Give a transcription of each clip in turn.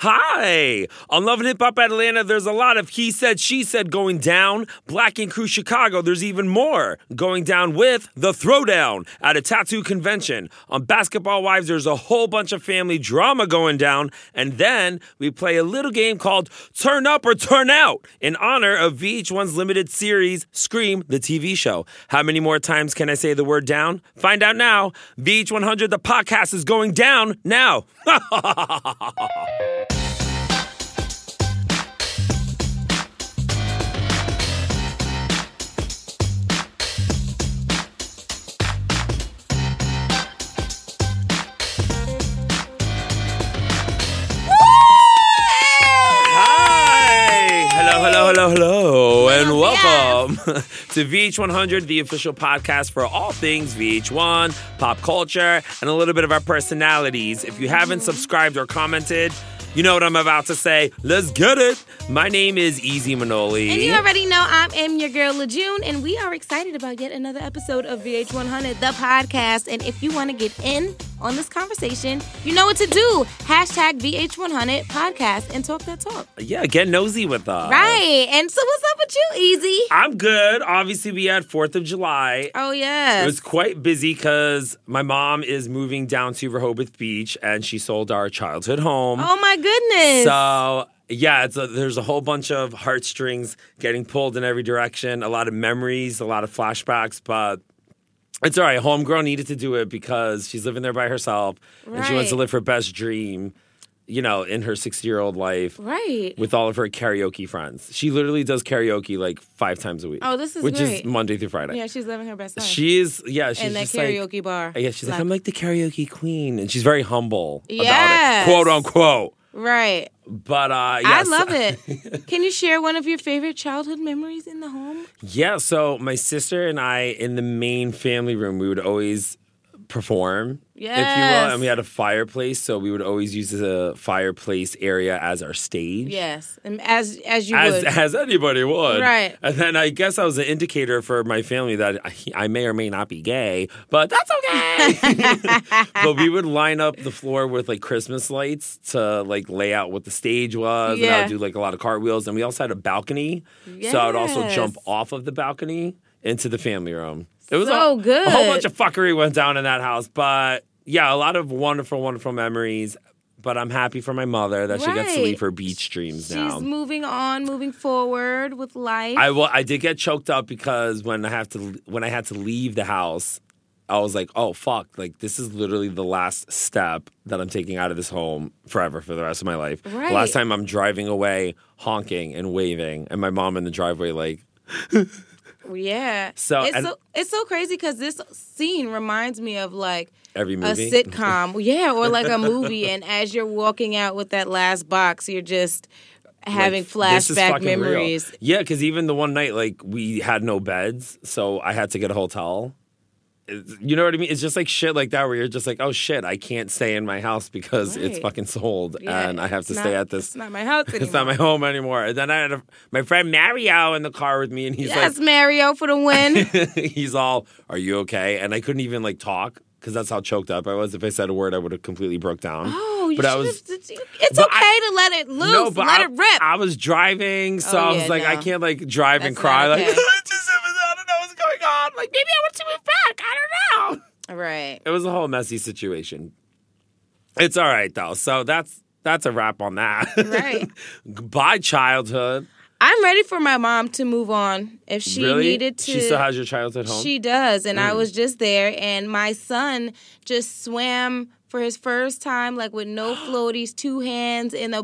Hi! On Love and Hip Hop Atlanta, there's a lot of he said, she said going down. Black Ink Crew Chicago, there's even more going down with the Throwdown at a tattoo convention. On Basketball Wives, there's a whole bunch of family drama going down. And then we play a little game called Turn Up or Turn Out in honor of VH1's limited series, Scream, the TV show. How many more times can I say the word down? Find out now. VH100, the podcast, is going down now. Hello, and welcome to VH100, the official podcast for all things VH1, pop culture, and a little bit of our personalities. If you haven't subscribed or commented, you know what I'm about to say. Let's get it. My name is Easy Manoli. And you already know I am your girl, LeJune, and we are excited about yet another episode of VH100, the podcast. And if you want to get in on this conversation, you know what to do. Hashtag VH100 podcast and talk that talk. Yeah, get nosy with us. Right. And so what's up with you, Easy? I'm good. Obviously, we had 4th of July. Oh, yes. It was quite busy because my mom is moving down to Rehoboth Beach and she sold our childhood home. Oh, my goodness. So, yeah, there's a whole bunch of heartstrings getting pulled in every direction. A lot of memories, a lot of flashbacks, but it's all right. Homegirl needed to do it because she's living there by herself, right, and she wants to live her best dream, you know, in her 60-year-old life, right, with all of her karaoke friends. She literally does karaoke like 5 times a week. Oh, this is which great. Is Monday through Friday. Yeah, she's living her best life. She's in that karaoke bar. Yeah, she's like, I'm like the karaoke queen, and she's very humble about it, quote unquote. Right. But, yes. I love it. Can you share one of your favorite childhood memories in the home? Yeah. So my sister and I, in the main family room, we would always perform, yes, if you will. And we had a fireplace, so we would always use the fireplace area as our stage. Yes. And as you would. As anybody would. Right. And then I guess I was an indicator for my family that I may or may not be gay, but that's okay. But we would line up the floor with like Christmas lights to like lay out what the stage was. Yeah. And I would do like a lot of cartwheels. And we also had a balcony. Yes. So I would also jump off of the balcony into the family room. It was so good. A whole bunch of fuckery went down in that house. But, yeah, a lot of wonderful, wonderful memories. But I'm happy for my mother that she gets to leave her beach dreams now. She's moving on, moving forward with life. I did get choked up because when I had to leave the house, I was like, oh, fuck. Like, this is literally the last step that I'm taking out of this home forever for the rest of my life. Right. The last time I'm driving away, honking and waving, and my mom in the driveway like... Yeah. So it's so crazy because this scene reminds me of like every movie? A sitcom. Yeah, or like a movie. And as you're walking out with that last box, you're just having flashback memories. Real. Yeah, because even the one night, like, we had no beds, so I had to get a hotel. You know what I mean? It's just like shit like that where you're just like, oh shit, I can't stay in my house because it's fucking sold, and I have to stay at this. It's not my house anymore. It's not my home anymore. And then I had my friend Mario in the car with me, and he's like, "Yes, Mario for the win." He's all, "Are you okay?" And I couldn't even like talk because that's how choked up I was. If I said a word, I would have completely broke down. Oh, it's okay to let it loose. No, but let it rip. I was driving, so I was like, I can't like drive and cry like. Like, maybe I want to move back. I don't know. Right. It was a whole messy situation. It's all right, though. So that's a wrap on that. Right. Goodbye, childhood. I'm ready for my mom to move on. If she needed to. She still has your childhood home? She does. And I was just there. And my son just swam for his first time, like with no floaties, 2 hands in a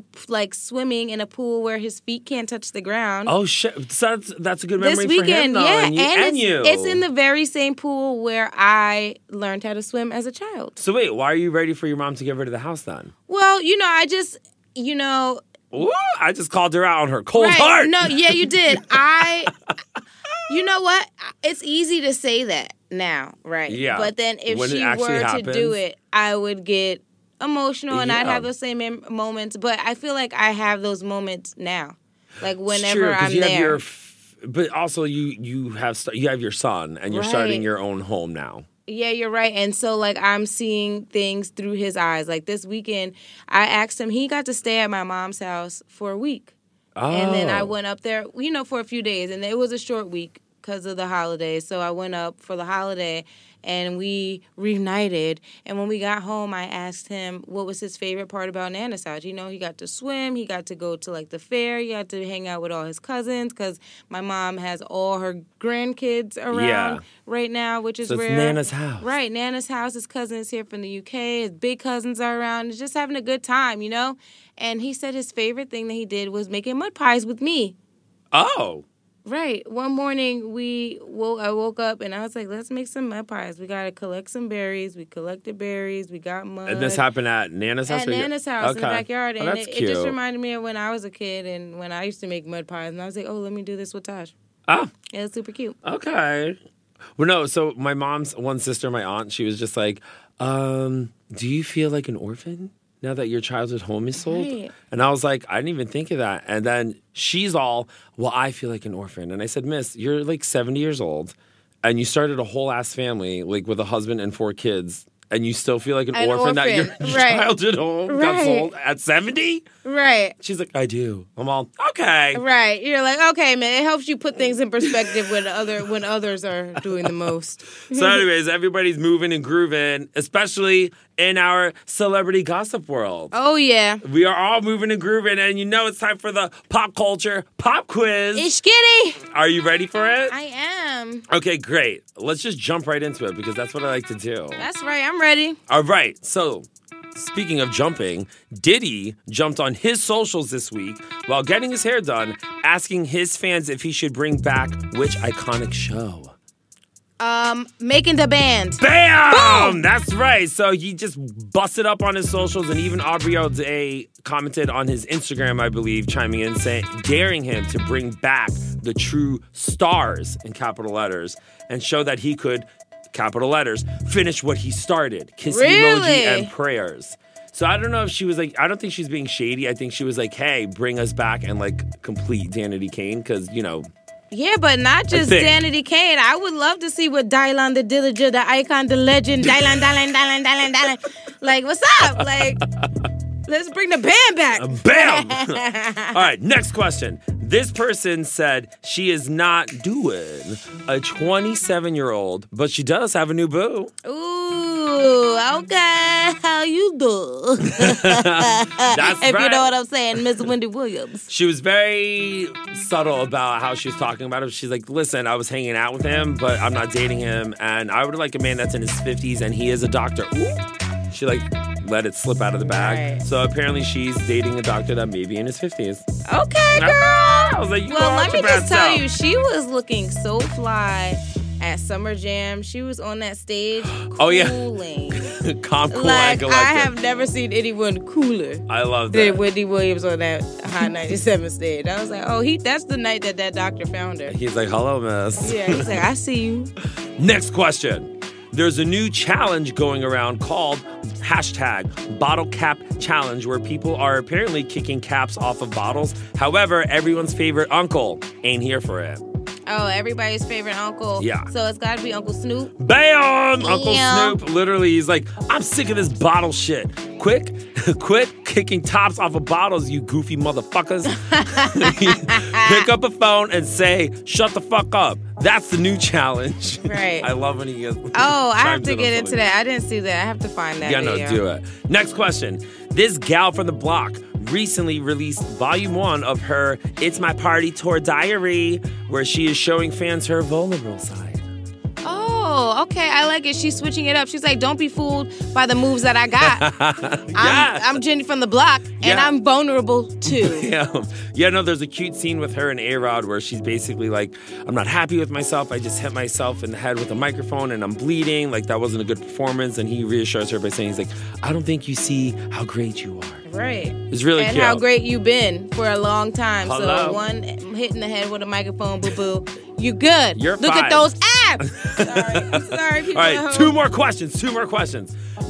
swimming in a pool where his feet can't touch the ground. Oh shit! So that's a good memory for him, though. Yeah, it's in the very same pool where I learned how to swim as a child. So wait, why are you ready for your mom to get rid of the house then? Well, I just called her out on her cold heart. No, yeah, you did. You know what? It's easy to say that now, right? Yeah. But then if she were to do it, I would get emotional and I'd have those same moments. But I feel like I have those moments now, like whenever I'm there. Have but also you have your son and you're starting your own home now. Yeah, you're right. And so, like, I'm seeing things through his eyes. Like, this weekend, I asked him, he got to stay at my mom's house for a week. Oh. And then I went up there, you know, for a few days. And it was a short week because of the holidays. So I went up for the holiday, and we reunited. And when we got home, I asked him what was his favorite part about Nanisage. You know, he got to swim. He got to go to, like, the fair. He got to hang out with all his cousins because my mom has all her grandkids around right now, which is rare. So it's Nana's house. Right, Nana's house. His cousins here from the UK. His big cousins are around. He's just having a good time, you know? And he said his favorite thing that he did was making mud pies with me. Oh. Right. One morning, I woke up, and I was like, let's make some mud pies. We got to collect some berries. We collected berries. We got mud. And this happened at Nana's house? At Nana's house in the backyard. And it just reminded me of when I was a kid and when I used to make mud pies. And I was like, oh, let me do this with Taj. Oh. Yeah, it's super cute. Okay. Well, no, so my mom's one sister, my aunt, she was just like, do you feel like an orphan now that your childhood home is sold? Right. And I was like, I didn't even think of that. And then she's all, well, I feel like an orphan. And I said, miss, you're like 70 years old and you started a whole ass family, like with a husband and 4 kids, and you still feel like an orphan that your childhood home got sold at 70? Right. She's like, I do. I'm all, okay. Right. You're like, okay, man. It helps you put things in perspective when others are doing the most. So anyways, everybody's moving and grooving, especially in our celebrity gossip world. Oh, yeah. We are all moving and grooving, and you know it's time for the pop culture pop quiz. Ish kitty. Are you ready for it? I am. Okay, great. Let's just jump right into it because that's what I like to do. That's right. I'm ready. All right. So, speaking of jumping, Diddy jumped on his socials this week while getting his hair done, asking his fans if he should bring back which iconic show? Making the Band. Bam! Boom! That's right. So he just busted up on his socials, and even Aubrey O'Day commented on his Instagram, I believe, chiming in, saying, daring him to bring back the true stars in capital letters and show that he could, capital letters, finish what he started. Kiss emoji and prayers. So I don't know if she was like, I don't think she's being shady. I think she was like, hey, bring us back and like complete Danity Kane because, you know. Yeah, but not just Danity Kane. I would love to see what Dylan the Dillager, the icon, the legend, Dylan. Like, what's up? Like, let's bring the band back. Bam! All right, next question. This person said she is not doing a 27-year-old, but she does have a new boo. Ooh, okay. How you do? That's if you know what I'm saying, Miss Wendy Williams. She was very subtle about how she was talking about him. She's like, listen, I was hanging out with him, but I'm not dating him, and I would like a man that's in his 50s, and he is a doctor. Ooh. She, like, let it slip out of the bag. Right. So apparently she's dating a doctor that may be in his 50s. Okay, girl. I was like, well, let me just tell you, she was looking so fly at Summer Jam. She was on that stage cooling. Oh, yeah. Calm, cool, like, I have never seen anyone cooler. I love that. Than Wendy Williams on that Hot 97 stage. I was like, oh, that's the night that doctor found her. He's like, hello, miss. Yeah, he's like, I see you. Next question. There's a new challenge going around called # Bottle Cap Challenge, where people are apparently kicking caps off of bottles. However, everyone's favorite uncle ain't here for it. Oh, everybody's favorite uncle. Yeah. So it's got to be Uncle Snoop. Bam! Uncle Snoop, literally, he's like, I'm sick of this bottle shit. Quit kicking tops off of bottles, you goofy motherfuckers. Pick up a phone and say, shut the fuck up. That's the new challenge. Right. I love when he gets... Oh, I have to get into that. I didn't see that. I have to find that video. Do it. Next question. This gal from the block recently released Volume 1 of her It's My Party Tour Diary, where she is showing fans her vulnerable side. Oh, okay. I like it. She's switching it up. She's like, don't be fooled by the moves that I got. I'm Jenny from the block, and I'm vulnerable, too. There's a cute scene with her and A-Rod where she's basically like, I'm not happy with myself. I just hit myself in the head with a microphone, and I'm bleeding. Like, that wasn't a good performance. And he reassures her by saying, he's like, I don't think you see how great you are. Right. It's really cute. And how great you've been for a long time. Hello. So one hit in the head with a microphone, boo-boo. You good. You're fine. Look at those abs. I'm sorry. People at home. All right, two more questions.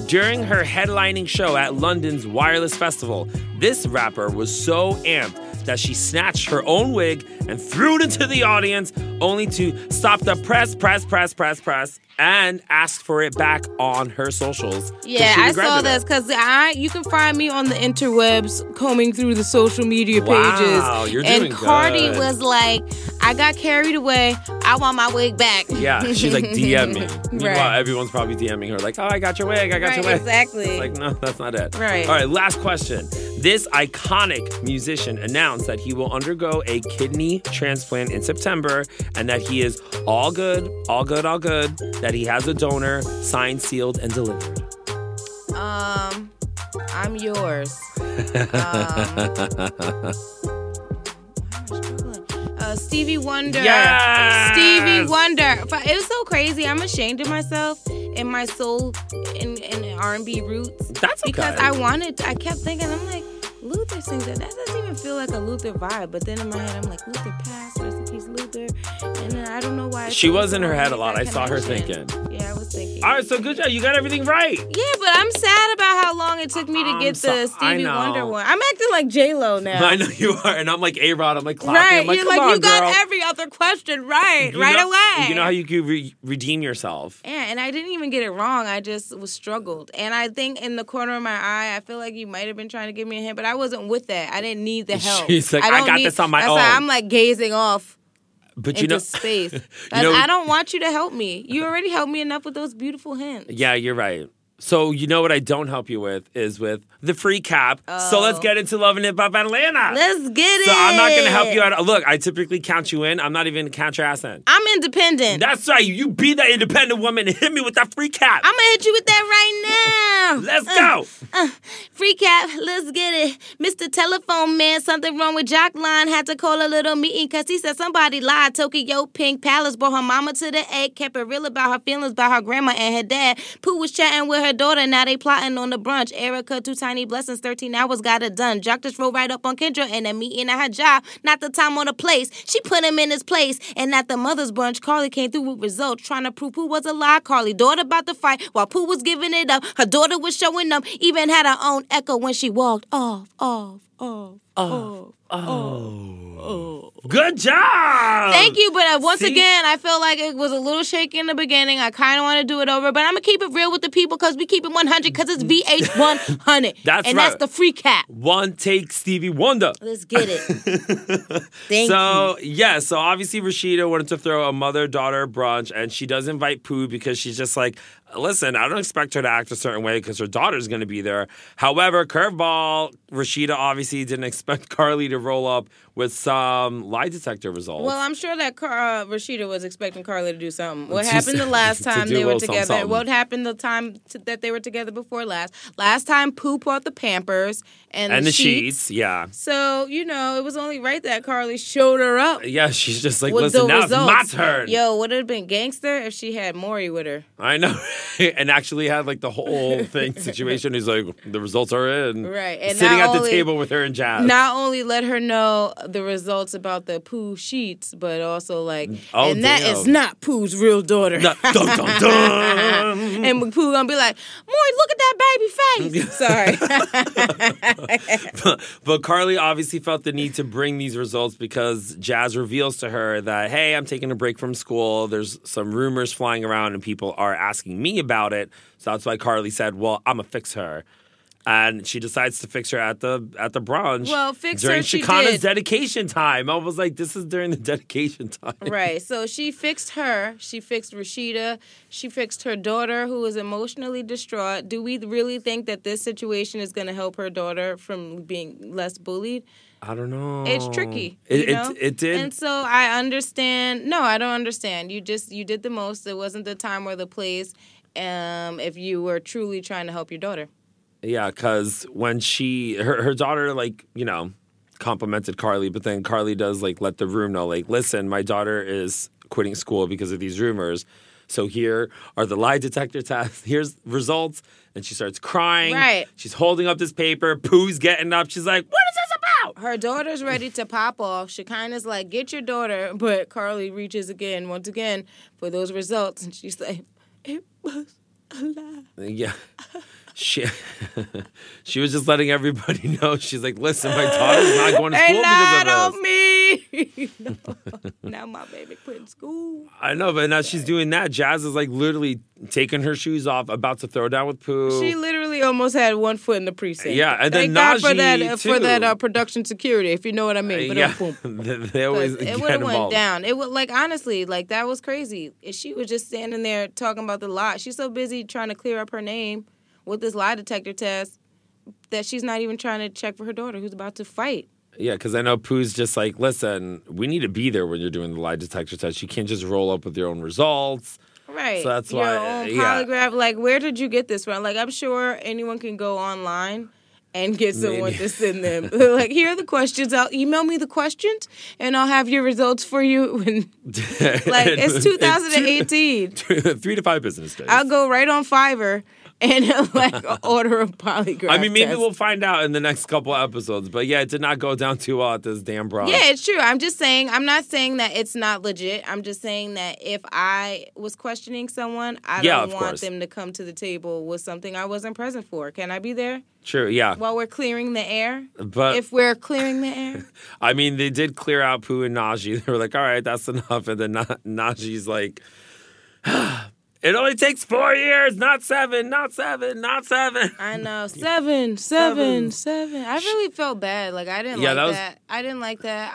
During her headlining show at London's Wireless Festival, This rapper was so amped that she snatched her own wig and threw it into the audience, only to stop the press, and ask for it back on her socials. Yeah, I saw this because you can find me on the interwebs combing through the social media pages. Wow, you're doing good. And Cardi was like, I got carried away. I want my wig back. Yeah, she's like, DM me. Right. Meanwhile, everyone's probably DMing her like, oh, I got your wig. I got your wig. Exactly. Like, no, that's not it. Right. All right, last question. This iconic musician announced that he will undergo a kidney transplant in September and that he is all good, that he has a donor, signed, sealed, and delivered. I'm yours. Stevie Wonder. Yes! Stevie Wonder. It was so crazy. I'm ashamed of myself and my soul and R&B roots. That's okay. Because I kept thinking, I'm like, Luther sings that. That doesn't even feel like a Luther vibe. But then in my head, I'm like, Luther passed. Rest in peace, Luther. And then I don't know why. She was in her head a lot. I saw her thinking. Yeah, I was thinking. All right, so good job. You got everything right. Yeah, but I'm sad about how long it took me to get the Stevie Wonder one. I'm acting like J-Lo now. I know you are. And I'm like A-Rod. I'm like clapping. Right. I'm like, you're like, you got every other question right. Right away. You know how you could redeem yourself. Yeah, and I didn't even get it wrong. I just struggled. And I think in the corner of my eye, I feel like you might have been trying to give me a hint, but I wasn't with that. I didn't need the help. She's like, I got this on my own. Like, I'm like gazing off but into space. I don't want you to help me. You already helped me enough with those beautiful hints. Yeah, you're right. So you know what I don't help you with is with the free cap. Oh. So let's get into Love and Hip Hop Atlanta. Let's get it. So I'm not going to help you out. Look, I typically count you in. I'm not even going to count your ass in. I'm independent. That's right. You be that independent woman and hit me with that free cap. I'm going to hit you with that right now. Let's go. Free cap. Let's get it. Mr. Telephone Man, something wrong with Jockline. Had to call a little meeting because he said somebody lied. Tokyo Pink Palace brought her mama to the egg. Kept it real about her feelings about her grandma and her dad. Pooh was chatting with her daughter, now they plotting on the brunch. Erica, two tiny blessings, 13 hours, got it done. Jock just rolled right up on Kendra in a meeting at her job. Not the time or the place. She put him in his place. And at the mother's brunch, Carly came through with results, trying to prove Pooh was a lie. Carly, daughter about to fight while Pooh was giving it up. Her daughter was showing up, even had her own echo when she walked off. Good job. Thank you, but once again, I feel like it was a little shaky in the beginning. I kind of want to do it over, but I'm going to keep it real with the people because we keep it 100 because it's VH100. That's the free cap. One take Stevie Wonder. Let's get it. Thank you. So obviously Rashida wanted to throw a mother-daughter brunch, and she does invite Pooh because she's just like, listen, I don't expect her to act a certain way because her daughter's going to be there. However, curveball, Rashida obviously didn't expect Carly to roll up with some lie detector results. Well, I'm sure that Rashida was expecting Carly to do something. What happened the last time they were together? Something. What happened the time that they were together before last? Last time, Pooh bought the Pampers and the sheets. Yeah. So, you know, it was only right that Carly showed her up. Yeah, she's just like, listen, now it's my turn. Yo, would it have been gangster if she had Maury with her? I know. And actually had like the whole thing situation. He's like, the results are in. Right. And sitting at the table with her and Jazz. Not only let her know the results about the Pooh sheets, but also like, that is not Pooh's real daughter. No, dun, dun, dun. And Pooh gonna be like, Maury, look at that baby face. Sorry. but Carly obviously felt the need to bring these results because Jazz reveals to her that, hey, I'm taking a break from school. There's some rumors flying around and people are asking me about it. So that's why Carly said, well, I'm going to fix her. And she decides to fix her at the brunch. Well, fix her, she did. During Shekinah's dedication time. I was like, this is during the dedication time. Right. So she fixed her. She fixed Rashida. She fixed her daughter, who was emotionally distraught. Do we really think that this situation is going to help her daughter from being less bullied? I don't know. It's tricky. It did. And so I understand. No, I don't understand. You did the most. It wasn't the time or the place if you were truly trying to help your daughter. Yeah, because when her daughter, like, you know, complimented Carly, but then Carly does, like, let the room know, like, listen, my daughter is quitting school because of these rumors. So here are the lie detector tests. Here's results. And she starts crying. Right. She's holding up this paper. Pooh's getting up. She's like, what is this about? Her daughter's ready to pop off. Shekinah's like, get your daughter. But Carly reaches once again, for those results. And she's like, it was a lie. Yeah. She was just letting everybody know. She's like, listen, my daughter's not going to school because of this. Me. No. Now my baby quit in school. I know, but now she's doing that. Jazz is like literally taking her shoes off, about to throw down with Pooh. She literally almost had one foot in the precinct. Yeah, and then Najee, for that too. For that production security, if you know what I mean. But yeah, they always get it would have went down. It would, like, honestly, like, that was crazy. If she was just standing there talking about the lie. She's so busy trying to clear up her name with this lie detector test that she's not even trying to check for her daughter who's about to fight. Yeah, because I know Pooh's just like, listen, we need to be there when you're doing the lie detector test. You can't just roll up with your own results. Right. So that's why. Your own polygraph. Like, where did you get this from? Like, I'm sure anyone can go online and get someone to send them. Like, here are the questions. I'll email me the questions, and I'll have your results for you. When, like, it's 2018. 3 to 5 business days. I'll go right on Fiverr and, like, order a polygraph. I mean, maybe test. We'll find out in the next couple of episodes. But, yeah, it did not go down too well at this damn broad. Yeah, it's true. I'm just saying, I'm not saying that it's not legit. I'm just saying that if I was questioning someone, I don't want them to come to the table with something I wasn't present for. Can I be there? True, yeah. While we're clearing the air? But if we're clearing the air? I mean, they did clear out Pooh and Najee. They were like, all right, that's enough. And then Najee's like, it only takes 4 years, not seven. I know. Seven. I really felt bad. Like, I didn't I didn't like that.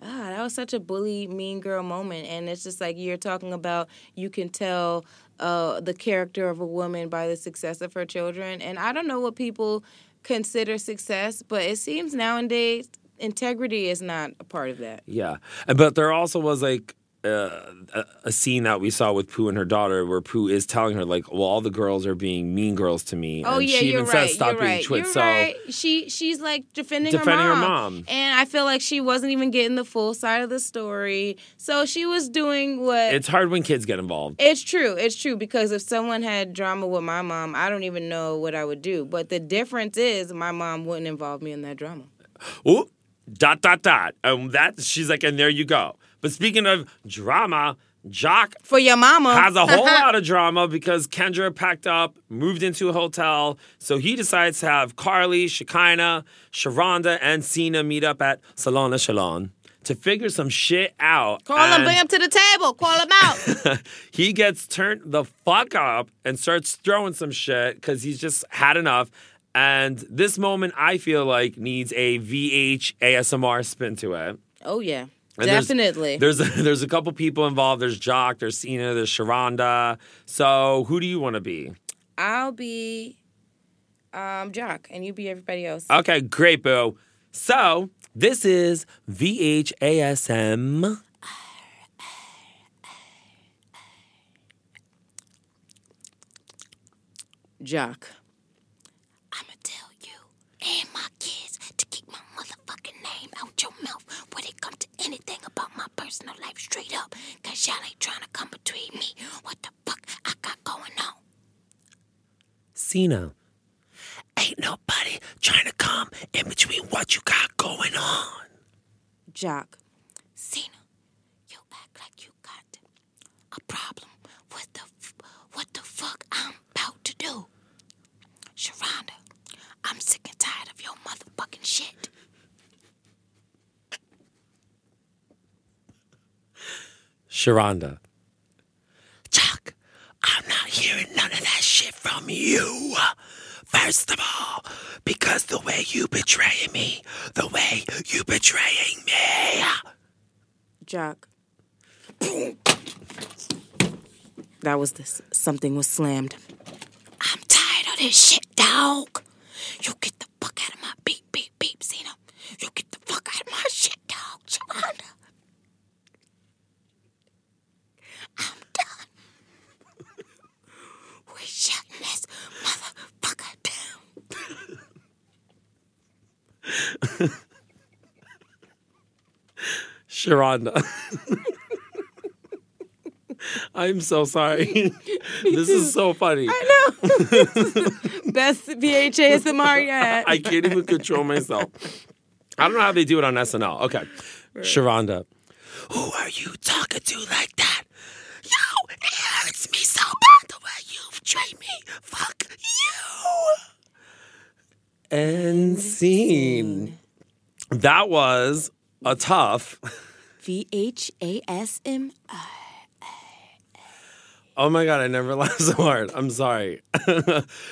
That was such a bully, mean girl moment. And it's just like you're talking about you can tell the character of a woman by the success of her children. And I don't know what people consider success, but it seems nowadays integrity is not a part of that. Yeah. But there also was, like, a scene that we saw with Pooh and her daughter where Pooh is telling her, like, well, all the girls are being mean girls to me. Oh, and yeah, she even says, stop being twits. So right. She's, like, defending her mom. And I feel like she wasn't even getting the full side of the story. So she was doing what... It's hard when kids get involved. It's true, because if someone had drama with my mom, I don't even know what I would do. But the difference is my mom wouldn't involve me in that drama. Ooh, ... She's like, and there you go. But speaking of drama, Jock for your mama has a whole lot of drama because Kendra packed up, moved into a hotel, so he decides to have Carly, Shekinah, Sharonda, and Cena meet up at Salona Shalon to figure some shit out. Call him, bring him to the table. Call him out. He gets turned the fuck up and starts throwing some shit because he's just had enough. And this moment, I feel like, needs a VH ASMR spin to it. Oh, yeah. And definitely. There's a couple people involved. There's Jock, there's Cena, there's Sharonda. So who do you want to be? I'll be Jock, and you be everybody else. Okay, great, boo. So this is VHASM. Jock. I'ma tell you and my kids to keep my motherfucking name out your mouth when it comes to anything about my personal life, straight up, because y'all ain't trying to come between me. What the fuck I got going on? Cena. Ain't nobody trying to come in between what you got going on. Jock. Cena, you act like you got a problem with what the fuck I'm about to do. Sharonda, I'm sick and tired of your motherfucking shit. Sharonda. Chuck, I'm not hearing none of that shit from you. First of all, because the way you betraying me, Jock. That was this. Something was slammed. I'm tired of this shit, dog. You get the fuck out of my beep, Cena. You get the fuck out of my shit, dog, Sharonda. I'm done. We're shutting this motherfucker down. Sharonda. I'm so sorry. This is so funny. I know. Best VHASMR yet. I can't even control myself. I don't know how they do it on SNL. Okay. Right. Sharonda. Who are you talking to like that? Yo, it hurts me so bad the way you've betray me. Fuck you. And scene. That was a tough. VHASMR. Oh my God, I never laughed so hard. I'm sorry.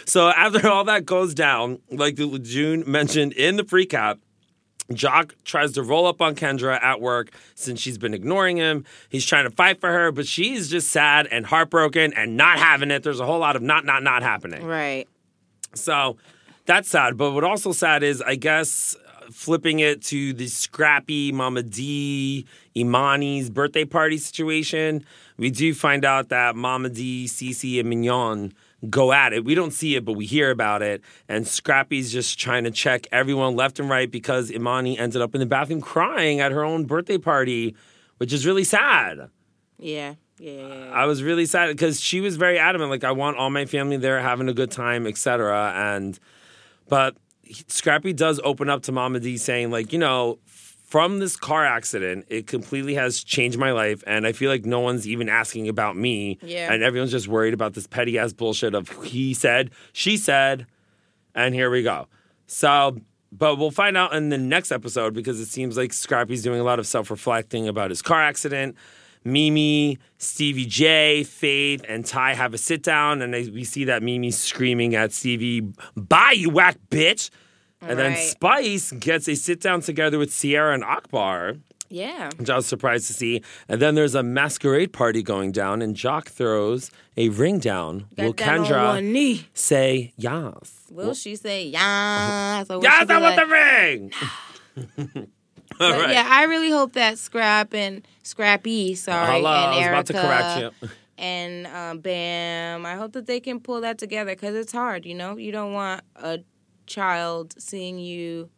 So after all that goes down, like LeJune mentioned in the precap, Jock tries to roll up on Kendra at work since she's been ignoring him. He's trying to fight for her, but she's just sad and heartbroken and not having it. There's a whole lot of not happening. Right. So that's sad. But what also sad is, I guess, flipping it to the Scrappy, Mama D, Imani's birthday party situation, we do find out that Mama D, Cece, and Mignon go at it. We don't see it, but we hear about it. And Scrappy's just trying to check everyone left and right because Imani ended up in the bathroom crying at her own birthday party, which is really sad. Yeah. I was really sad because she was very adamant. Like, I want all my family there having a good time, etc. But Scrappy does open up to Mama D saying, like, you know, from this car accident, it completely has changed my life, and I feel like no one's even asking about me, and everyone's just worried about this petty-ass bullshit of he said, she said, and here we go. So, but we'll find out in the next episode because it seems like Scrappy's doing a lot of self-reflecting about his car accident. Mimi, Stevie J, Faith, and Ty have a sit-down, and we see that Mimi's screaming at Stevie, "Bye, you whack bitch!" And then Spice gets a sit-down together with Sierra and Akbar. Yeah. Which I was surprised to see. And then there's a masquerade party going down, and Jock throws a ring down. Will Kendra say yes? Will she say yes? Yes, I want the ring! All right. Yeah, I really hope that Scrappy, and Erica, I was about to correct you. And Bam, I hope that they can pull that together because it's hard, you know? You don't want a child seeing you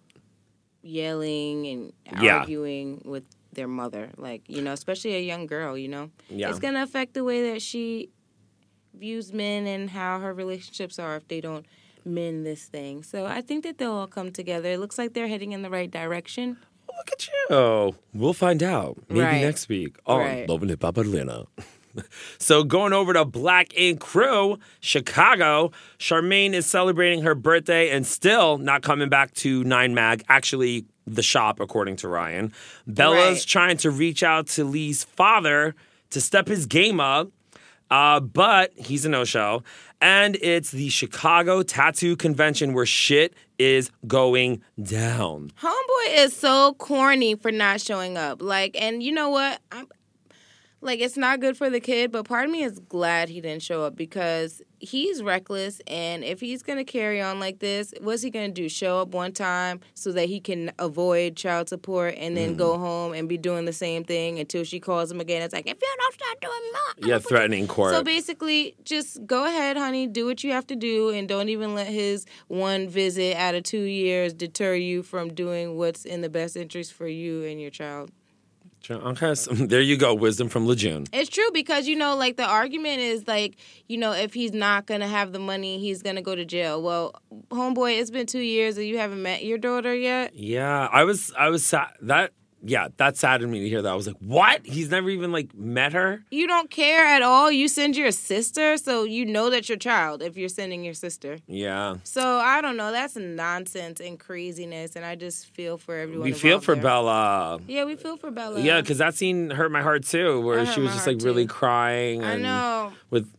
yelling and arguing with their mother, like, you know, especially a young girl, you know, it's gonna affect the way that she views men and how her relationships are if they don't mend this thing. So I think that they'll all come together. It looks like they're heading in the right direction. Well, look at you. We'll find out maybe next week on Love and Hip Hop Atlanta. So going over to Black Ink Crew Chicago, Charmaine is celebrating her birthday and still not coming back to 9Mag, actually the shop, according to Ryan. Bella's trying to reach out to Lee's father to step his game up, but he's a no-show. And it's the Chicago Tattoo Convention where shit is going down. Homeboy is so corny for not showing up. Like, and you know what? Like, it's not good for the kid, but part of me is glad he didn't show up because he's reckless, and if he's going to carry on like this, what's he going to do? Show up one time so that he can avoid child support and then go home and be doing the same thing until she calls him again. It's like, if you don't start doing more. Yeah, threatening court. So basically, just go ahead, honey, do what you have to do, and don't even let his one visit out of 2 years deter you from doing what's in the best interest for you and your child. Okay, so there you go. Wisdom from LeJune. It's true because, you know, like the argument is like, you know, if he's not going to have the money, he's going to go to jail. Well, homeboy, it's been 2 years and you haven't met your daughter yet. Yeah, I was sad. That saddened me to hear that. I was like, what? He's never even like met her? You don't care at all. You send your sister, so you know that's your child if you're sending your sister. Yeah. So I don't know. That's nonsense and craziness, and I just feel for everyone. We feel for Bella. Yeah, we feel for Bella. Yeah, because that scene hurt my heart too, where she was just like really crying. And I know. With,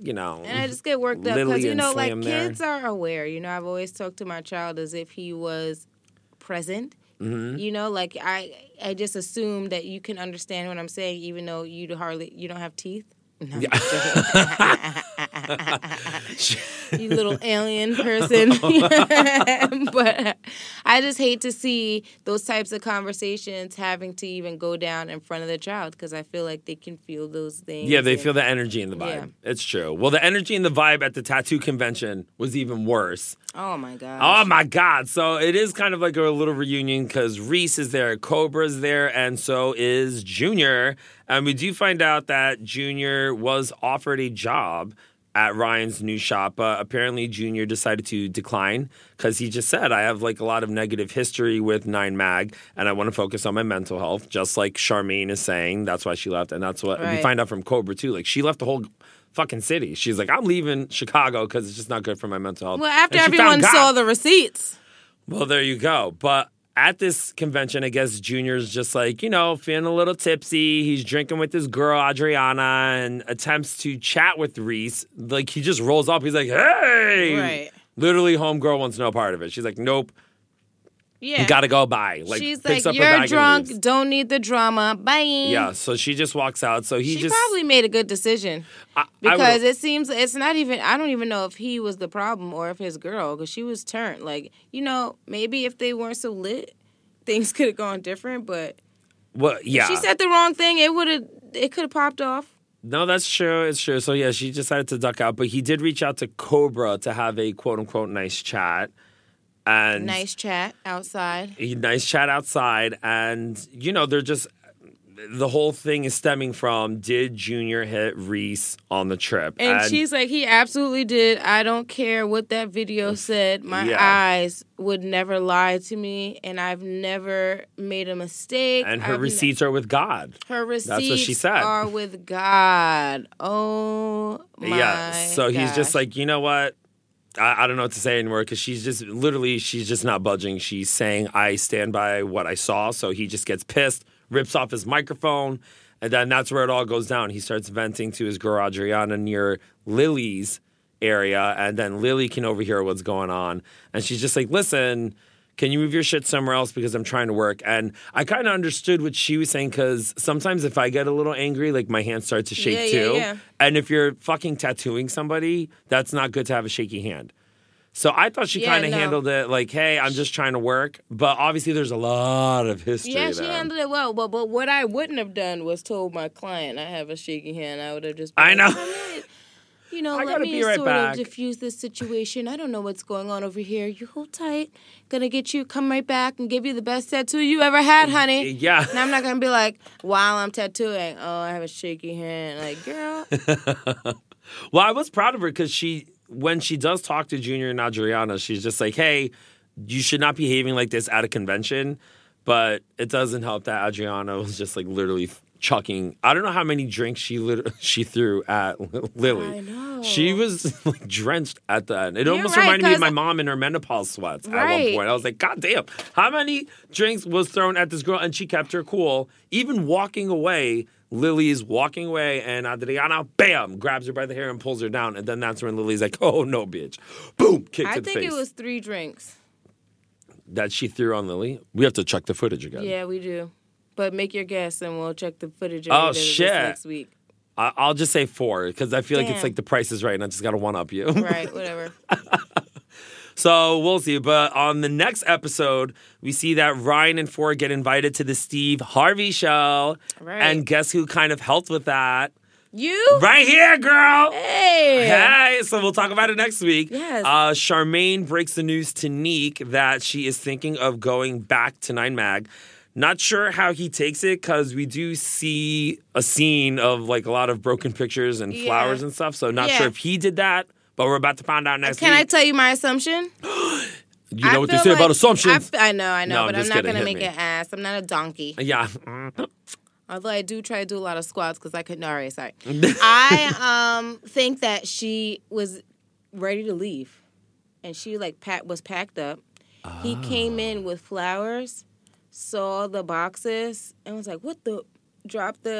you know, and I just get worked up because, you know, like kids are aware. You know, I've always talked to my child as if he was present. Mm-hmm. You know, like I just assume that you can understand what I'm saying, even though you don't have teeth. No, yeah. You little alien person. But I just hate to see those types of conversations having to even go down in front of the child because I feel like they can feel those things. Yeah, they feel the energy and the vibe. Yeah. It's true. Well, the energy and the vibe at the tattoo convention was even worse. Oh, my God. Oh, my God. So it is kind of like a little reunion because Reese is there, Cobra's there, and so is Junior. And we do find out that Junior was offered a job at Ryan's new shop, but apparently Junior decided to decline because he just said, I have like a lot of negative history with 9Mag and I want to focus on my mental health, just like Charmaine is saying. That's why she left. And that's what we find out from Cobra too. Like she left the whole fucking city. She's like, I'm leaving Chicago because it's just not good for my mental health. Well, after everyone saw the receipts. Well, there you go. But at this convention, I guess Junior's just like, you know, feeling a little tipsy. He's drinking with his girl, Adriana, and attempts to chat with Reese. Like, he just rolls up. He's like, hey. Right. Literally, homegirl wants no part of it. She's like, nope. Yeah. You gotta go, bye. Like, she's picks like, up you're drunk, don't need the drama, bye. Yeah, so she just walks out. So she just probably made a good decision. Because it seems it's not even, I don't even know if he was the problem or if his girl, because she was turned. Like, you know, maybe if they weren't so lit, things could have gone different, but well, yeah. If she said the wrong thing, it could have popped off. No, that's true. It's true. So, yeah, she decided to duck out. But he did reach out to Cobra to have a quote-unquote nice chat. And nice chat outside. And, you know, they're just – the whole thing is stemming from did Junior hit Reese on the trip? And she's like, he absolutely did. I don't care what that video said. My eyes would never lie to me, and I've never made a mistake. And her receipts are with God. That's what she said. Are with God. Oh, my God. Yeah, so he's just like, you know what? I don't know what to say anymore because she's just not budging. She's saying, I stand by what I saw. So he just gets pissed, rips off his microphone, and then that's where it all goes down. He starts venting to his girl, Adriana, near Lily's area, and then Lily can overhear what's going on. And she's just like, listen, can you move your shit somewhere else because I'm trying to work? And I kind of understood what she was saying because sometimes if I get a little angry, like my hands start to shake too. Yeah. And if you're fucking tattooing somebody, that's not good to have a shaky hand. So I thought she kind of handled it like, hey, I'm just trying to work. But obviously there's a lot of history there. Yeah, she handled it well. But what I wouldn't have done was told my client I have a shaky hand. I would have just been you know, let me sort of diffuse this situation. I don't know what's going on over here. You hold tight. Gonna get you, come right back and give you the best tattoo you ever had, honey. Yeah. And I'm not gonna be like, while I'm tattooing, oh, I have a shaky hand. Like, girl. Well, I was proud of her because when she does talk to Junior and Adriana, she's just like, hey, you should not be behaving like this at a convention. But it doesn't help that Adriana was just like literally chucking. I don't know how many drinks she threw at Lily. I know. She was like drenched at the end. It almost reminded me of my mom in her menopause sweats at one point. I was like, God damn, how many drinks was thrown at this girl? And she kept her cool. Even walking away, Lily is walking away and Adriana, bam, grabs her by the hair and pulls her down. And then that's when Lily's like, oh, no, bitch. Boom, kick to the face. I think it was 3 drinks. That she threw on Lily? We have to check the footage again. Yeah, we do. But make your guess, and we'll check the footage. Oh, shit. Next week. I'll just say 4, because I feel like it's like The Price is Right, and I just got to one-up you. Right, whatever. So we'll see. But on the next episode, we see that Ryan and 4 get invited to the Steve Harvey show. Right. And guess who kind of helped with that? You? Right here, girl. Hey. So we'll talk about it next week. Yes. Charmaine breaks the news to Neek that she is thinking of going back to 9Mag. Not sure how he takes it because we do see a scene of like a lot of broken pictures and flowers and stuff. So not sure if he did that, but we're about to find out next week. Can I tell you my assumption? You know what they say about assumptions. I know, no, but I'm not going to make an ass. I'm not a donkey. Yeah. Although I do try to do a lot of squats because I couldn't. All right, sorry. I think that she was ready to leave and she like was packed up. Oh. He came in with flowers. Saw the boxes and was like, "What the?" Dropped the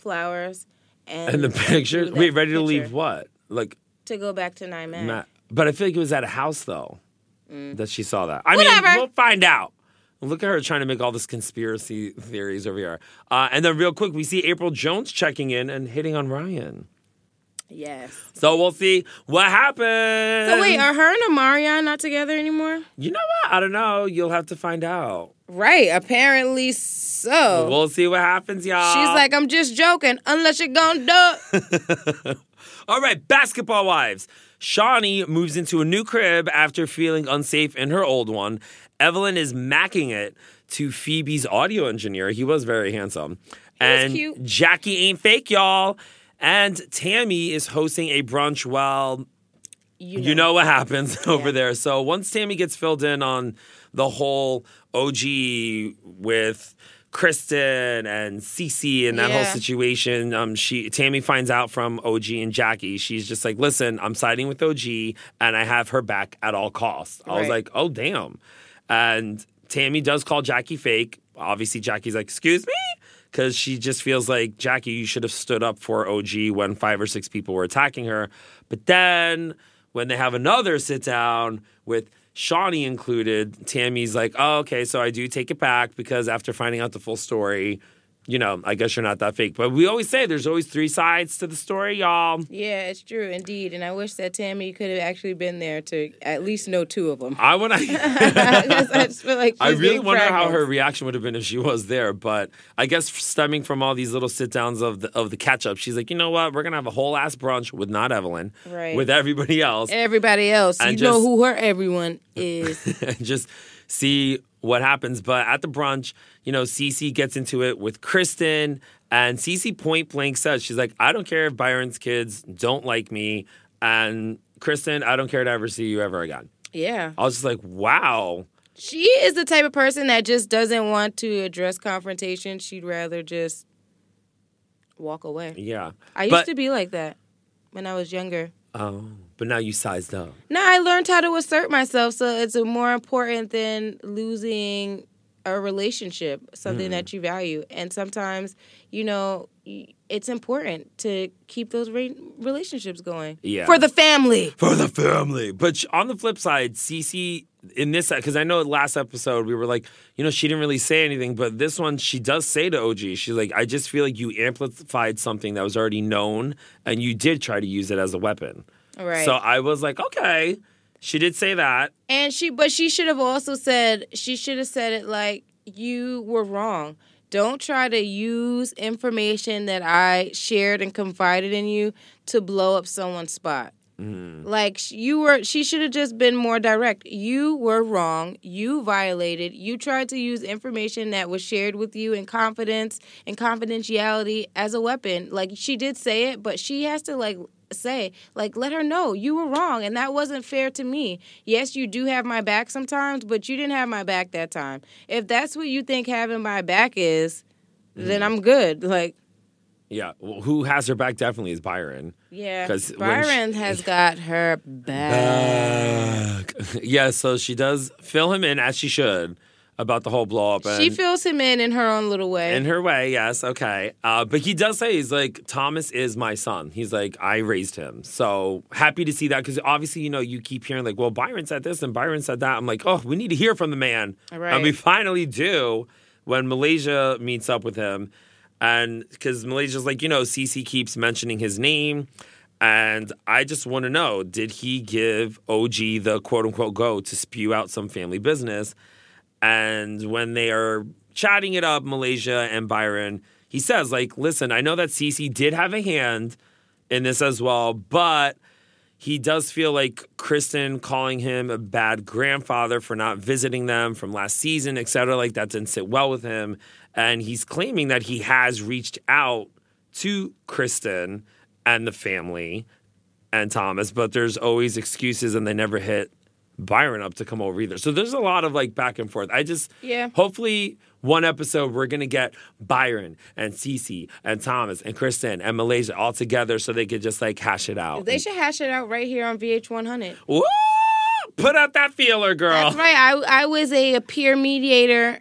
flowers and the pictures. Wait, ready to leave what? Like to go back to 9Mag. But I feel like it was at a house though that she saw that. I mean, we'll find out. Look at her trying to make all this conspiracy theories over here. And then real quick, we see April Jones checking in and hitting on Ryan. Yes. So we'll see what happens. So wait, are her and Amarian not together anymore? You know what? I don't know. You'll have to find out. Right. Apparently so. We'll see what happens, y'all. She's like, I'm just joking, unless you're gonna do it. All right, Basketball Wives. Shawnee moves into a new crib after feeling unsafe in her old one. Evelyn is macking it to Phoebe's audio engineer. He was very handsome. And cute. Jackie ain't fake, y'all. And Tammy is hosting a brunch while you know what happens over there. So once Tammy gets filled in on the whole OG with Kristen and Cece and that whole situation. Tammy finds out from OG and Jackie. She's just like, listen, I'm siding with OG and I have her back at all costs. I was like, oh, damn. And Tammy does call Jackie fake. Obviously, Jackie's like, excuse me? Because she just feels like, Jackie, you should have stood up for OG when 5 or 6 people were attacking her. But then when they have another sit down with Shawnee included, Tammy's like, oh, okay, so I do take it back because after finding out the full story, you know, I guess you're not that fake. But we always say there's always 3 sides to the story, y'all. Yeah, it's true, indeed. And I wish that Tammy could have actually been there to at least know 2 of them. I just feel like I really wonder how her reaction would have been if she was there. But I guess stemming from all these little sit-downs of the catch-up, she's like, you know what? We're going to have a whole-ass brunch with not Evelyn. Right. With everybody else. Everybody else. And you know who her everyone is. Just see what happens. But at the brunch, you know, Cece gets into it with Kristen, and Cece point blank says, she's like, I don't care if Byron's kids don't like me, and Kristen, I don't care to ever see you ever again. Yeah. I was just like, wow. She is the type of person that just doesn't want to address confrontation. She'd rather just walk away. Yeah. I used to be like that when I was younger. Oh. But now you sized up. No, I learned how to assert myself, so it's more important than losing a relationship, something that you value. And sometimes, you know, it's important to keep those relationships going. Yeah. For the family. For the family. But on the flip side, Cece, in this, because I know last episode we were like, you know, she didn't really say anything, but this one she does say to OG, she's like, I just feel like you amplified something that was already known, and you did try to use it as a weapon. Right. So I was like, okay, she did say that. And she should have also said, she should have said it like, you were wrong. Don't try to use information that I shared and confided in you to blow up someone's spot. Mm-hmm. Like, she should have just been more direct. You were wrong. You violated. You tried to use information that was shared with you in confidence and confidentiality as a weapon. Like, she did say it, but she has to, like, say, like, let her know you were wrong and that wasn't fair to me. Yes, you do have my back sometimes, but you didn't have my back that time. If that's what you think having my back is, then I'm good. Like, yeah, well, who has her back definitely is Byron. Yeah, Byron has got her back. Yeah, so she does fill him in as she should about the whole blow up. She fills him in her own little way. In her way, yes, okay. But he does say, he's like, Thomas is my son. He's like, I raised him. So happy to see that, because obviously, you know, you keep hearing like, well, Byron said this and Byron said that. I'm like, oh, we need to hear from the man. Right. And we finally do when Malaysia meets up with him. And because Malaysia's like, you know, Cece keeps mentioning his name. And I just want to know, did he give OG the quote unquote go to spew out some family business? And when they are chatting it up, Malaysia and Byron, he says, like, listen, I know that Cece did have a hand in this as well, but he does feel like Kristen calling him a bad grandfather for not visiting them from last season, et cetera, like that didn't sit well with him. And he's claiming that he has reached out to Kristen and the family and Thomas, but there's always excuses and they never hit Byron up to come over either. So there's a lot of like back and forth. I just, hopefully one episode we're going to get Byron and Cece and Thomas and Kristen and Malaysia all together so they could just like hash it out. They should hash it out right here on VH100. Woo! Put out that feeler, girl. That's right. I was a peer mediator.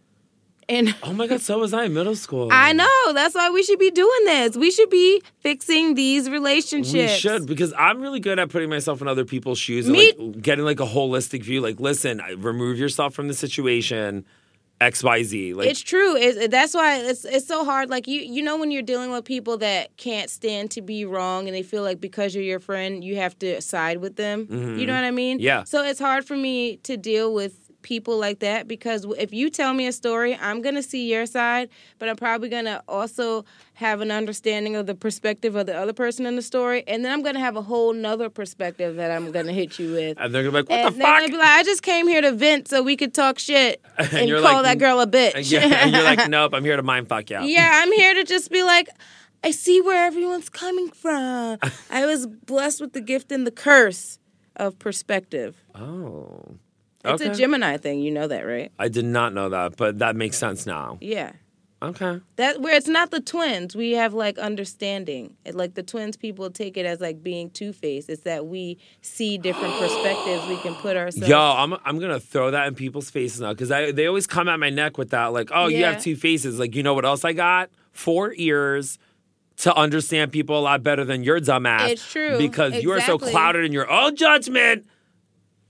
And oh my God, so was I in middle school. I know. That's why we should be doing this. We should be fixing these relationships. We should, because I'm really good at putting myself in other people's shoes and like getting like a holistic view. Like, listen, remove yourself from the situation. XYZ. Like, it's true. That's why it's so hard. Like, you know when you're dealing with people that can't stand to be wrong and they feel like because you're your friend, you have to side with them. Mm-hmm. You know what I mean? Yeah. So it's hard for me to deal with people like that, because if you tell me a story, I'm going to see your side, but I'm probably going to also have an understanding of the perspective of the other person in the story, and then I'm going to have a whole nother perspective that I'm going to hit you with. And they're going to be like, what the fuck? They're going to be like, I just came here to vent so we could talk shit and call like, that girl a bitch. Yeah, and you're like, nope, I'm here to mind fuck you. Yeah, I'm here to just be like, I see where everyone's coming from. I was blessed with the gift and the curse of perspective. Oh. It's a Gemini thing. You know that, right? I did not know that, but that makes sense now. Yeah. Okay. That where it's not the twins. We have like understanding. It, like the twins, people take it as like being two-faced. It's that we see different perspectives. We can put ourselves. Yo, I'm gonna throw that in people's faces now because they always come at my neck with that. Like, oh, yeah. You have two faces. Like, you know what else I got? 4 ears. To understand people a lot better than your dumb ass. It's true. Because exactly. You are so clouded in your own judgment.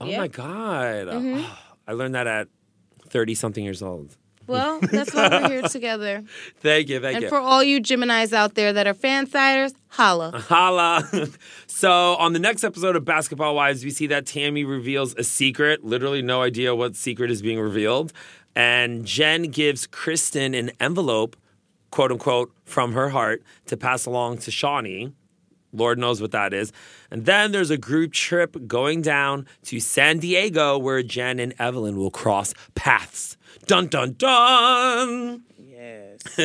Oh, yep. My God. Mm-hmm. I learned that at 30-something years old. Well, that's why we're here together. Thank you. And for all you Geminis out there that are fansiders, holla. Holla. So on the next episode of Basketball Wives, we see that Tammy reveals a secret. Literally no idea what secret is being revealed. And Jen gives Kristen an envelope, quote-unquote, from her heart to pass along to Shawnee. Lord knows what that is. And then there's a group trip going down to San Diego where Jen and Evelyn will cross paths. Dun, dun, dun! Yes.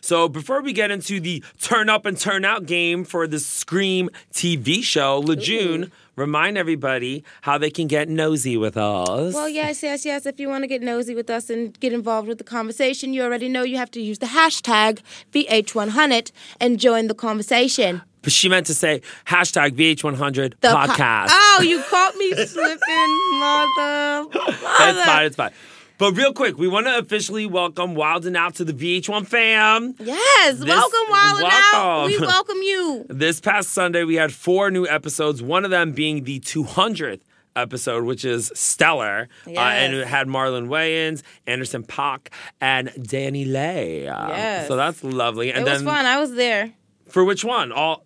So before we get into the turn-up and turn-out game for the Scream TV show, LeJune... Ooh. Remind everybody how they can get nosy with us. Well, yes. If you want to get nosy with us and get involved with the conversation, you already know you have to use the hashtag VH100 and join the conversation. But she meant to say hashtag VH100 podcast. Oh, you caught me slipping, mother. It's fine. But real quick, we want to officially welcome Wild and Out to the VH1 fam. Yes, welcome Wild and Out. We welcome you. This past Sunday, we had 4 new episodes, one of them being the 200th episode, which is stellar. Yes. And it had Marlon Wayans, Anderson .Paak, and Danny Lay. Yes. So that's lovely. And it was fun. I was there. For which one? For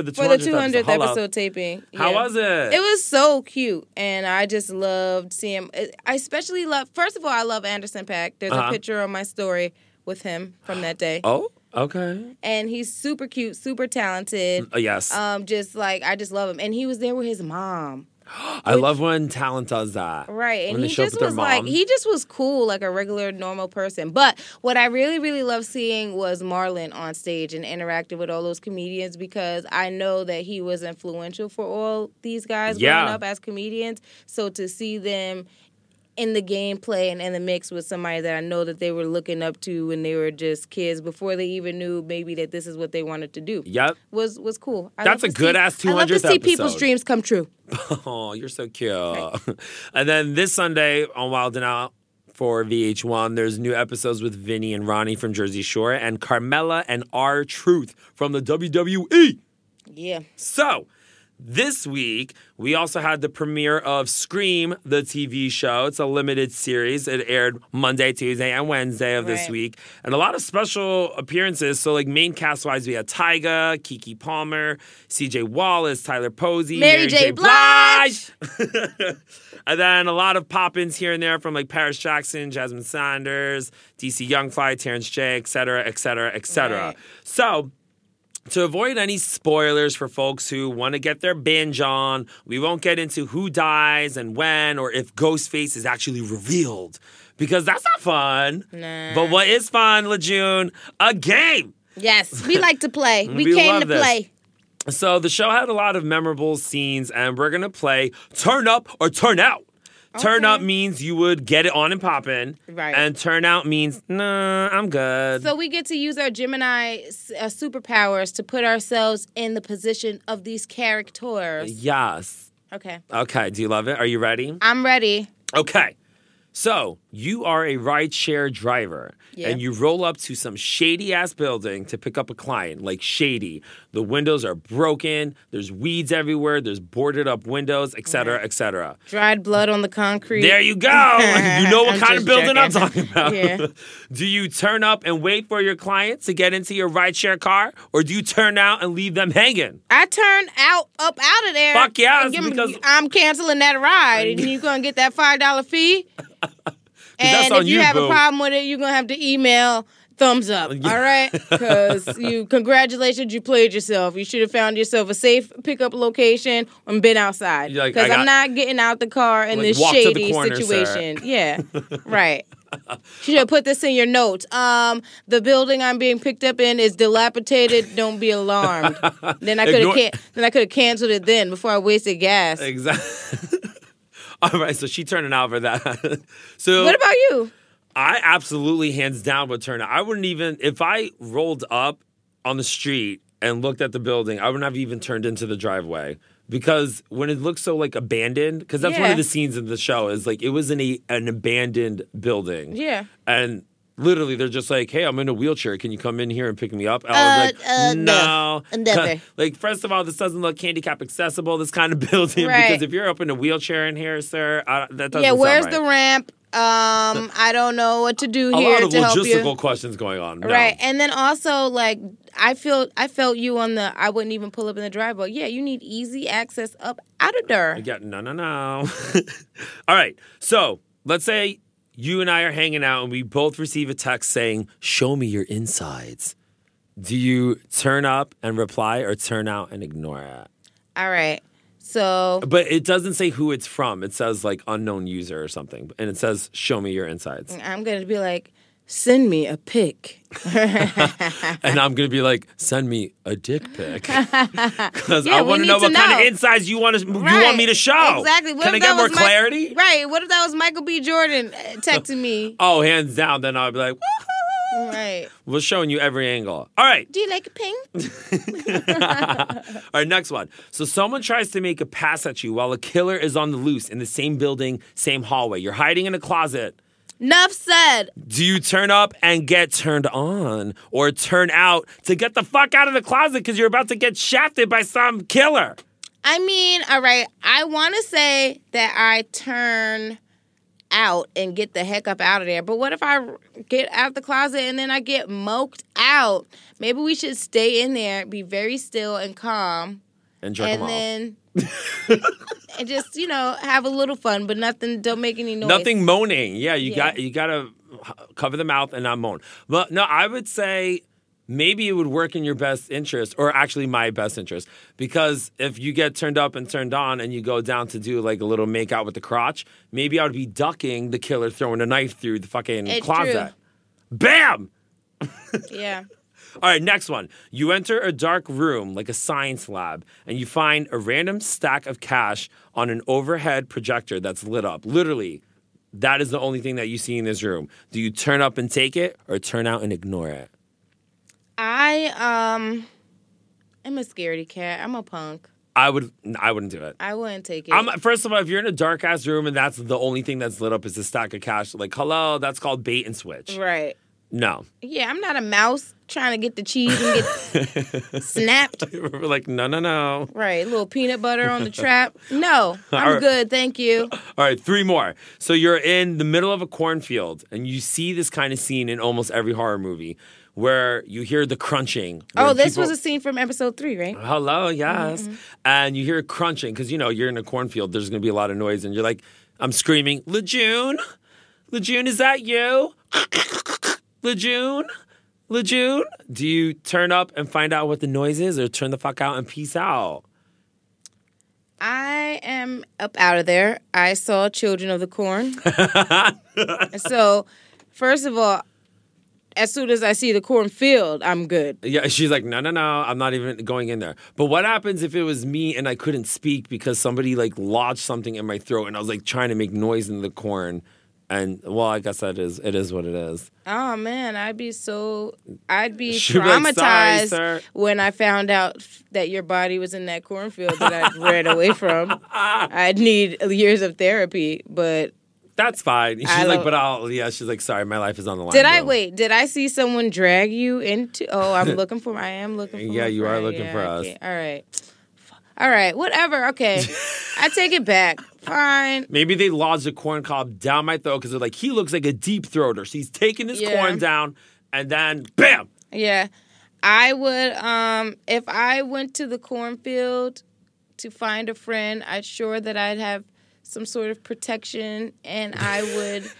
the 200th episode taping. Yeah. How was it? It was so cute, and I just loved seeing him. I especially love. First of all, I love Anderson .Paak. There's a picture on my story with him from that day. Oh, okay. And he's super cute, super talented. Yes. Just like I just love him, and he was there with his mom. I love when talent does that. Right. And he just was cool, like a regular, normal person. But what I really, really loved seeing was Marlon on stage and interacting with all those comedians because I know that he was influential for all these guys growing up as comedians. So to see them in the gameplay and in the mix with somebody that I know that they were looking up to when they were just kids before they even knew maybe that this is what they wanted to do. Yep. Was cool. That's a good-ass 200th episode. I love to see people's dreams come true. Oh, you're so cute. Right. And then this Sunday on Wild and Out for VH1, there's new episodes with Vinny and Ronnie from Jersey Shore and Carmella and R-Truth from the WWE. Yeah. So... this week, we also had the premiere of Scream, the TV show. It's a limited series. It aired Monday, Tuesday, and Wednesday of this week. And a lot of special appearances. So, like, main cast-wise, we had Tyga, Keke Palmer, C.J. Wallace, Tyler Posey, Mary J. Blige. And then a lot of pop-ins here and there from, like, Paris Jackson, Jasmine Sanders, D.C. Youngfly, Terrence J., et cetera, et cetera, et cetera. Right. So... to avoid any spoilers for folks who want to get their binge on, we won't get into who dies and when or if Ghostface is actually revealed because that's not fun. Nah. But what is fun, LeJune? A game. Yes, we like to play. We came to play. So the show had a lot of memorable scenes, and we're going to play Turn Up or Turn Out. Okay. Turn up means you would get it on and pop in. Right. And turn out means, nah, I'm good. So we get to use our Gemini superpowers to put ourselves in the position of these characters. Yes. Okay, do you love it? Are you ready? I'm ready. Okay. So, you are a rideshare driver, and you roll up to some shady-ass building to pick up a client, like shady. The windows are broken, there's weeds everywhere, there's boarded-up windows, et cetera, et cetera. Dried blood on the concrete. There you go! You know what kind of building I'm talking about. Yeah. Do you turn up and wait for your client to get into your rideshare car, or do you turn out and leave them hanging? I turn out of there. Fuck yeah. Because I'm canceling that ride, and you're going to get that $5 fee? And if you have a problem with it, you're going to have to email thumbs up, all right? Because congratulations, you played yourself. You should have found yourself a safe pickup location and been outside. Because like, I'm not getting out the car in this shady situation. Sir. Yeah, right. You should have put this in your notes. The building I'm being picked up in is dilapidated. Don't be alarmed. Then I could have canceled it then before I wasted gas. Exactly. All right, so she turning out for that. So what about you? I absolutely, hands down, would turn it. I wouldn't even, if I rolled up on the street and looked at the building, I wouldn't have even turned into the driveway. Because when it looks so, like, abandoned, because that's one of the scenes in the show is, like, it was in an abandoned building. Yeah. And literally they're just like, hey, I'm in a wheelchair. Can you come in here and pick me up? And I was like, no. Like, first of all, this doesn't look handicap accessible, this kind of building. Right. Because if you're up in a wheelchair in here, sir, that doesn't sound right. Yeah, where's the ramp? I don't know what to do here to help you. A lot of logistical questions going on. No. Right. And then also, like, I felt you on the, I wouldn't even pull up in the driveway. Yeah, you need easy access up out of there. Yeah, no. All right. So, let's say you and I are hanging out and we both receive a text saying, show me your insides. Do you turn up and reply or turn out and ignore it? All right. So, but it doesn't say who it's from. It says, like, unknown user or something. And it says, show me your insides. I'm going to be like, send me a pic. And I'm going to be like, send me a dick pic. Because I want to know what kind of insides you want me to show. Exactly. Can I get more clarity? Right. What if that was Michael B. Jordan texting me? Oh, hands down. Then I'll be like, woohoo. Right. We're showing you every angle. All right. Do you like a ping? All right, next one. So someone tries to make a pass at you while a killer is on the loose in the same building, same hallway. You're hiding in a closet. Nuff said. Do you turn up and get turned on or turn out to get the fuck out of the closet because you're about to get shafted by some killer? I mean, all right, I want to say that I turn out and get the heck up out of there. But what if I get out the closet and then I get moked out? Maybe we should stay in there, be very still and calm. And jerk them off. And just, have a little fun, but nothing, don't make any noise. Nothing moaning. Yeah, you got to cover the mouth and not moan. But no, I would say maybe it would work in your best interest, or actually my best interest, because if you get turned up and turned on and you go down to do like a little make out with the crotch, maybe I would be ducking the killer throwing a knife through the fucking closet. True. Bam! Yeah. All right, next one. You enter a dark room like a science lab and you find a random stack of cash on an overhead projector that's lit up. Literally, that is the only thing that you see in this room. Do you turn up and take it or turn out and ignore it? I am a scaredy cat. I'm a punk. I wouldn't do it. I wouldn't take it. First of all, if you're in a dark-ass room and that's the only thing that's lit up is a stack of cash, like, hello, that's called bait and switch. Right. No. Yeah, I'm not a mouse trying to get the cheese and get snapped. We're like, no. Right, a little peanut butter on the trap. No, I'm good, thank you. All right, three more. So you're in the middle of a cornfield, and you see this kind of scene in almost every horror movie, where you hear the crunching. Oh, this was a scene from episode 3, right? Hello, yes. Mm-hmm. And you hear crunching, because, you're in a cornfield. There's going to be a lot of noise. And you're like, I'm screaming, LeJune, is that you? LeJune? Do you turn up and find out what the noise is or turn the fuck out and peace out? I am up out of there. I saw Children of the Corn. So, first of all, as soon as I see the cornfield, I'm good. Yeah, she's like, no, I'm not even going in there. But what happens if it was me and I couldn't speak because somebody, like, lodged something in my throat and I was, like, trying to make noise in the corn? And, well, I guess it is what it is. Oh, man, I'd be traumatized like, when I found out that your body was in that cornfield that I ran away from. I'd need years of therapy, but... That's fine. She's like, she's like, sorry, my life is on the line. Did I see someone drag you into, I am looking for yeah, you friend. Are looking for us. Okay. All right, whatever, okay. I take it back. Fine. Maybe they lodged a corn cob down my throat because they're like, he looks like a deep throater. She's taking this corn down and then, bam. Yeah. I would, if I went to the cornfield to find a friend, I'm sure that I'd have some sort of protection, and I would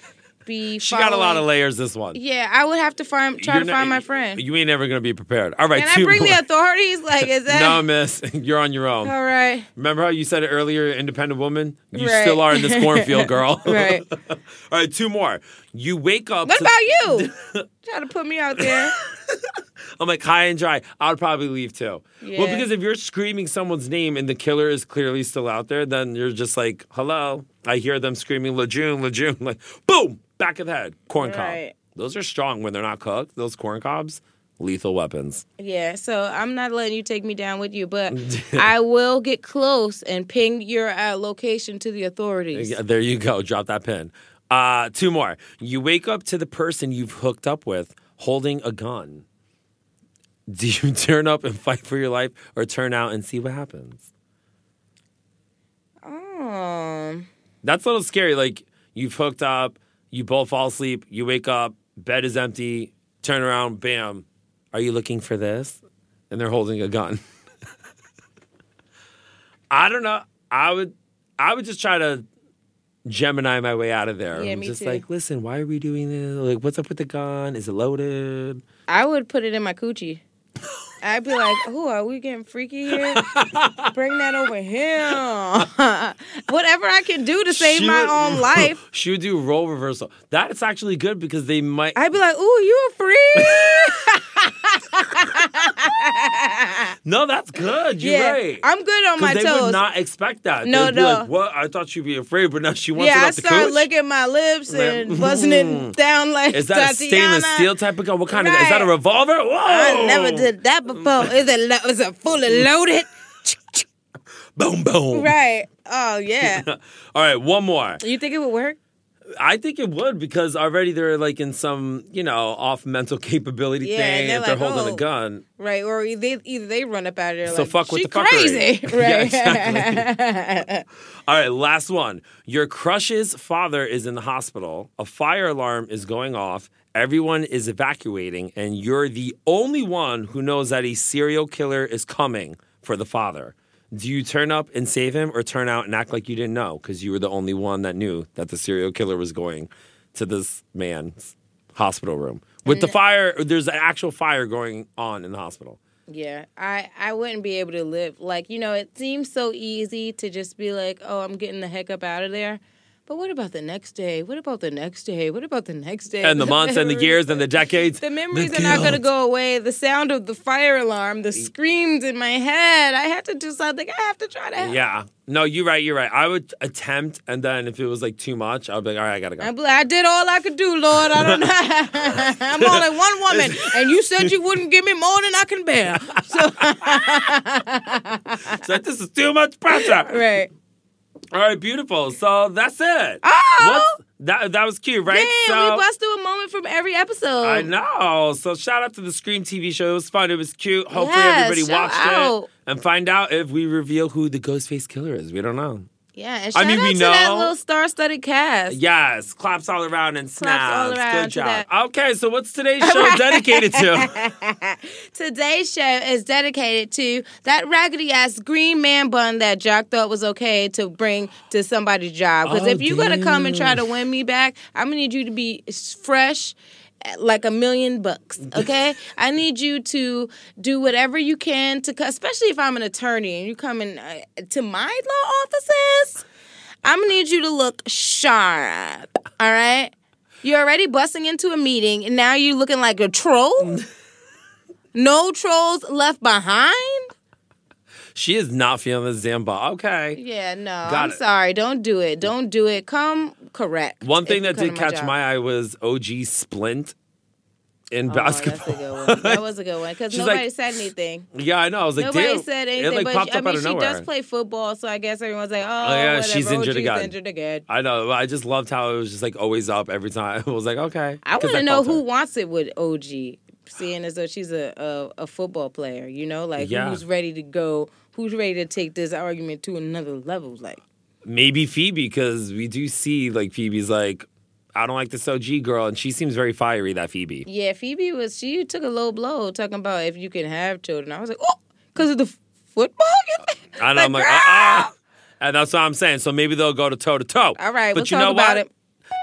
be She got a lot of layers, this one. Yeah, I would have to find my friend. You ain't never going to be prepared. All right, can I bring the authorities? Like, is that... No, miss. You're on your own. All right. Remember how you said it earlier, independent woman? You still are in this cornfield, girl. Right. All right, two more. You wake up... What about you? Trying to put me out there. I'm like high and dry. I would probably leave too. Yeah. Well, because if you're screaming someone's name and the killer is clearly still out there, then you're just like, hello. I hear them screaming, LeJune, LeJune. Like, boom, back of the head, corn cob. Those are strong when they're not cooked. Those corn cobs, lethal weapons. Yeah, so I'm not letting you take me down with you, but I will get close and ping your location to the authorities. There you go. Drop that pin. Two more. You wake up to the person you've hooked up with holding a gun. Do you turn up and fight for your life or turn out and see what happens? That's a little scary. Like, you've hooked up, you both fall asleep, you wake up, bed is empty, turn around, bam. Are you looking for this? And they're holding a gun. I don't know. I would just try to Gemini my way out of there. Yeah, I'm just too. Like, listen, why are we doing this? Like, what's up with the gun? Is it loaded? I would put it in my coochie. I'd be like, oh, are we getting freaky here? Bring that over here. Whatever I can do to save my own life. She would do role reversal. That's actually good because they might. I'd be like, ooh, you a freak? No, that's good. You're right. I'm good on my toes. They would not expect that. No, they'd be like, what? I thought you'd be afraid, but now she wants it up the cooch. Yeah, I start licking my lips and buzzing it down like Tatiana. Is that a stainless steel type of gun? What kind of gun? Is that a revolver? Whoa! I never did that before. Is it fully loaded? Boom, boom. Right. Oh, yeah. All right, one more. You think it would work? I think it would because already they're like in some, off mental capability thing if they're like, holding a gun. Right, or either they run up out of there so like, fuck with the fuckery. Crazy. Right. Yeah, exactly. All right, last one. Your crush's father is in the hospital. A fire alarm is going off. Everyone is evacuating, and you're the only one who knows that a serial killer is coming for the father. Do you turn up and save him or turn out and act like you didn't know because you were the only one that knew that the serial killer was going to this man's hospital room? With the fire, there's an actual fire going on in the hospital. Yeah, I wouldn't be able to live. Like, it seems so easy to just be like, oh, I'm getting the heck up out of there. But what about the next day? What about the next day? What about the next day? And the months memories, and the years and the decades. The memories are not going to go away. The sound of the fire alarm, the screams in my head. I have to do something. I have to try to help. Yeah. No, you're right. I would attempt, and then if it was like too much, I'd be like, all right, I got to go. I did all I could do, Lord. I don't know. I'm only one woman, and you said you wouldn't give me more than I can bear. So this is too much pressure. Right. All right, beautiful. So that's it. Oh! That was cute, right? Damn, so, we bust through a moment from every episode. I know. So shout out to the Scream TV show. It was fun. It was cute. Hopefully everybody watched it. And find out if we reveal who the Ghostface Killer is. We don't know. Yeah, and shout out to that little star-studded cast. Yes, claps all around and snaps. Claps all around. Good job. Okay, so what's today's show dedicated to? Today's show is dedicated to that raggedy-ass green man bun that Jock thought was okay to bring to somebody's job. Because if you're going to come and try to win me back, I'm going to need you to be fresh like $1 million bucks, okay? I need you to do whatever you can to, especially if I'm an attorney and you come in to my law offices, I'm gonna need you to look sharp, all right? You're already busting into a meeting and now you're looking like a troll. No trolls left behind. She is not feeling the Zamba. Okay. Yeah, no. I'm sorry. Don't do it. Don't do it. Come correct. One thing that did catch my eye was OG Splint in basketball. That's a good one. That was a good one because nobody said anything. Yeah, I know. I was like, nobody said anything. But I mean, she does play football, so I guess everyone's like, oh, yeah, she's injured again. I know. I just loved how it was just like always up every time. I was like, okay. I want to know who wants it with OG. Seeing as though she's a football player, who's ready to go, who's ready to take this argument to another level, like maybe Phoebe, because we do see like Phoebe's like, I don't like this OG girl, and she seems very fiery. That Phoebe, yeah, Phoebe she took a low blow talking about if you can have children. I was like, oh, because of the football. I know, like, I'm like, and that's what I'm saying. So maybe they'll go toe to toe. All right, but we'll talk about it.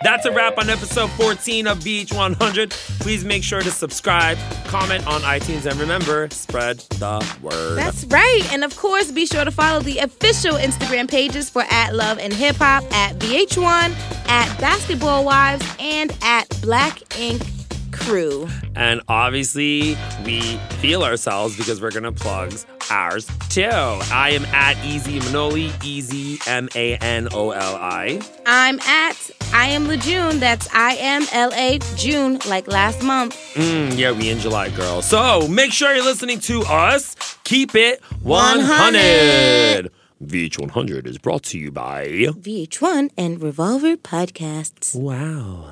That's a wrap on episode 14 of VH100. Please make sure to subscribe, comment on iTunes, and remember, spread the word. That's right. And of course, be sure to follow the official Instagram pages for @Love and Hip Hop, @VH1, @Basketball Wives, and @Black Ink Crew Crew. And obviously, we feel ourselves because we're going to plug ours, too. I am at Easy Manoli, Easy Manoli. I'm at I am LeJune. That's I-M-L-A June, like last month. Yeah, we in July, girl. So make sure you're listening to us. Keep it 100. VH100 is brought to you by VH1 and Revolver Podcasts. Wow.